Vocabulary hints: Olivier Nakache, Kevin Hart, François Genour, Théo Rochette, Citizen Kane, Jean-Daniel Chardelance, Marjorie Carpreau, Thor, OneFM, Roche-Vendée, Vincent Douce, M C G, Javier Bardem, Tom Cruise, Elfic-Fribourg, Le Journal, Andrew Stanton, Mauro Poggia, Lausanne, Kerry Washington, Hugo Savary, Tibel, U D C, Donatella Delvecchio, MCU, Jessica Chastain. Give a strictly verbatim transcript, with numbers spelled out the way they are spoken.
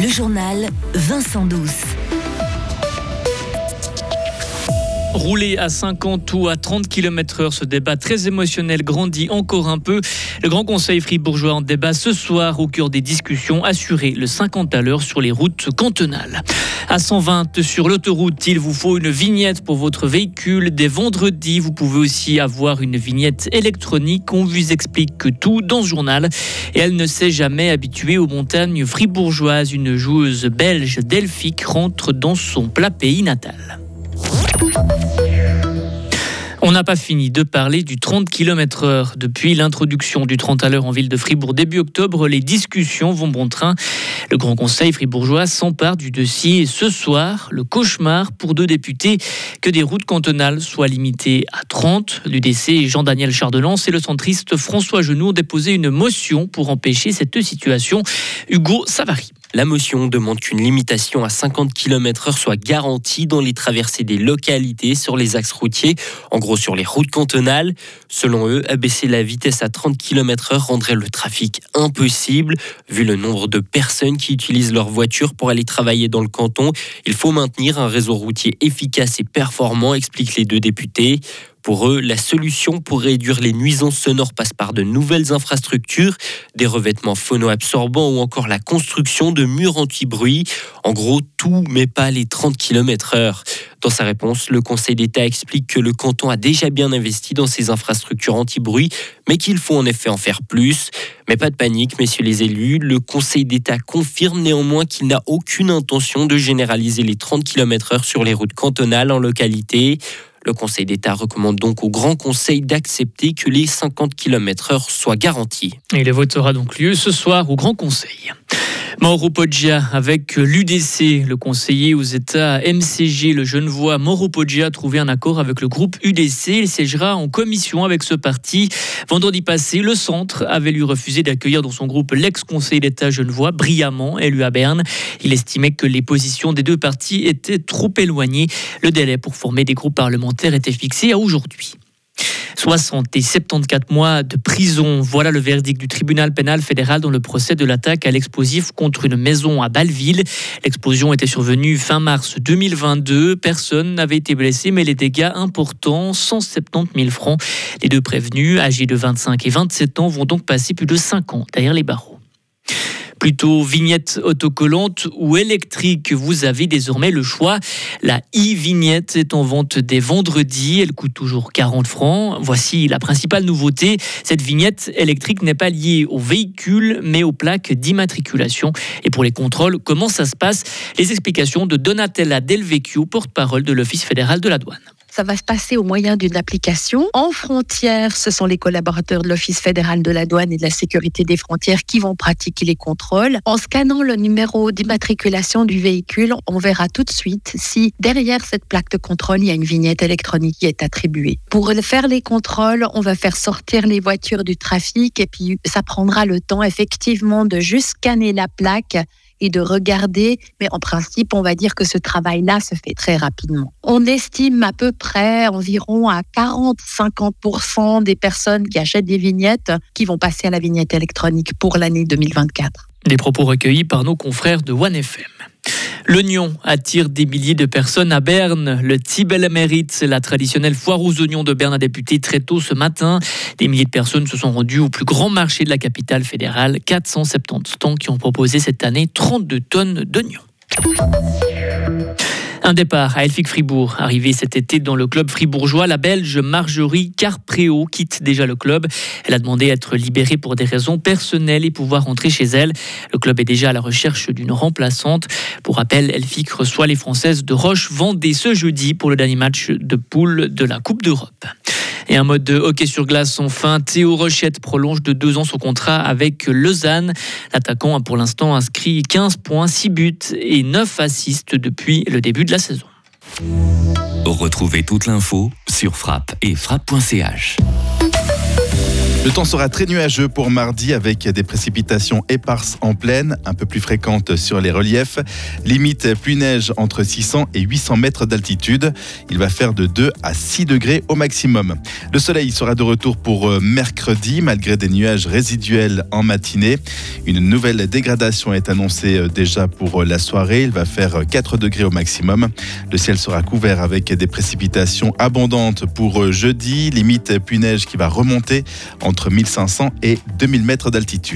Le journal Vincent Douce. Rouler à cinquante ou à trente kilomètres heure, ce débat très émotionnel grandit encore un peu. Le Grand Conseil fribourgeois en débat ce soir au cœur des discussions assurées le cinquante à l'heure sur les routes cantonales. À cent vingt sur l'autoroute, il vous faut une vignette pour votre véhicule. Dès vendredi, vous pouvez aussi avoir une vignette électronique. On vous explique tout dans ce journal. Et elle ne s'est jamais habituée aux montagnes fribourgeoises. Une joueuse belge d'Elfic rentre dans son plat pays natal. On n'a pas fini de parler du trente kilomètres heure. Depuis l'introduction du trente à l'heure en ville de Fribourg début octobre, les discussions vont bon train. Le Grand Conseil fribourgeois s'empare du dossier ce soir. Le cauchemar pour deux députés que des routes cantonales soient limitées à trente. L'U D C Jean-Daniel Chardelance et le centriste François Genour déposaient une motion pour empêcher cette situation. Hugo Savary. La motion demande qu'une limitation à cinquante kilomètres heure soit garantie dans les traversées des localités sur les axes routiers, en gros sur les routes cantonales. Selon eux, abaisser la vitesse à trente kilomètres heure rendrait le trafic impossible. Vu le nombre de personnes qui utilisent leur voiture pour aller travailler dans le canton, il faut maintenir un réseau routier efficace et performant, expliquent les deux députés. Pour eux, la solution pour réduire les nuisances sonores passe par de nouvelles infrastructures, des revêtements phono-absorbants ou encore la construction de murs anti-bruit. En gros, tout, mais pas les trente kilomètres heure. Dans sa réponse, le Conseil d'État explique que le canton a déjà bien investi dans ces infrastructures anti-bruit, mais qu'il faut en effet en faire plus. Mais pas de panique, messieurs les élus. Le Conseil d'État confirme néanmoins qu'il n'a aucune intention de généraliser les trente kilomètres heure sur les routes cantonales en localité. Le Conseil d'État recommande donc au Grand Conseil d'accepter que les cinquante kilomètres heure soient garantis. Et le vote aura donc lieu ce soir au Grand Conseil. Mauro Poggia avec l'U D C, le conseiller aux États M C G, le Genevois Mauro Poggia a trouvé un accord avec le groupe U D C. Il siégera en commission avec ce parti. Vendredi passé, le centre avait lui refusé d'accueillir dans son groupe l'ex-conseiller d'État genevois brillamment élu à Berne. Il estimait que les positions des deux partis étaient trop éloignées. Le délai pour former des groupes parlementaires était fixé à aujourd'hui. soixante et soixante-quatorze mois de prison, voilà le verdict du tribunal pénal fédéral dans le procès de l'attaque à l'explosif contre une maison à Bâle-Ville. L'explosion était survenue fin mars deux mille vingt-deux. Personne n'avait été blessé, mais les dégâts importants, cent soixante-dix mille francs. Les deux prévenus, âgés de vingt-cinq et vingt-sept ans, vont donc passer plus de cinq ans derrière les barreaux. Plutôt vignette autocollante ou électrique, vous avez désormais le choix. La e-vignette est en vente dès vendredi, elle coûte toujours quarante francs. Voici la principale nouveauté, cette vignette électrique n'est pas liée au véhicule mais aux plaques d'immatriculation. Et pour les contrôles, comment ça se passe? Les explications de Donatella Delvecchio, porte-parole de l'Office fédéral de la douane. Ça va se passer au moyen d'une application. En frontière, ce sont les collaborateurs de l'Office fédéral de la douane et de la sécurité des frontières qui vont pratiquer les contrôles. En scannant le numéro d'immatriculation du véhicule, on verra tout de suite si derrière cette plaque de contrôle, il y a une vignette électronique qui est attribuée. Pour faire les contrôles, on va faire sortir les voitures du trafic et puis ça prendra le temps effectivement de juste scanner la plaque et de regarder, mais en principe, on va dire que ce travail-là se fait très rapidement. On estime à peu près environ à quarante à cinquante pour cent des personnes qui achètent des vignettes qui vont passer à la vignette électronique pour l'année deux mille vingt-quatre. Des propos recueillis par nos confrères de OneFM. L'oignon attire des milliers de personnes à Berne. Le Tibel mérite la traditionnelle foire aux oignons de Berne a débuté très tôt ce matin. Des milliers de personnes se sont rendues au plus grand marché de la capitale fédérale. quatre cent soixante-dix stands qui ont proposé cette année trente-deux tonnes d'oignons. Un départ à Elfic-Fribourg. Arrivée cet été dans le club fribourgeois, la Belge Marjorie Carpreau quitte déjà le club. Elle a demandé à être libérée pour des raisons personnelles et pouvoir rentrer chez elle. Le club est déjà à la recherche d'une remplaçante. Pour rappel, Elfic reçoit les Françaises de Roche-Vendée ce jeudi pour le dernier match de poule de la Coupe d'Europe. Et un mode de hockey sur glace enfin. Théo Rochette prolonge de deux ans son contrat avec Lausanne. L'attaquant a pour l'instant inscrit quinze points, six buts et neuf assists depuis le début de la saison. Retrouvez toute l'info sur frappe et frappe point c h. Le temps sera très nuageux pour mardi avec des précipitations éparses en plaine, un peu plus fréquentes sur les reliefs. Limite pluie-neige entre six cents et huit cents mètres d'altitude. Il va faire de deux à six degrés au maximum. Le soleil sera de retour pour mercredi malgré des nuages résiduels en matinée. Une nouvelle dégradation est annoncée déjà pour la soirée. Il va faire quatre degrés au maximum. Le ciel sera couvert avec des précipitations abondantes pour jeudi. Limite pluie-neige qui va remonter entre mille cinq cents et deux mille mètres d'altitude.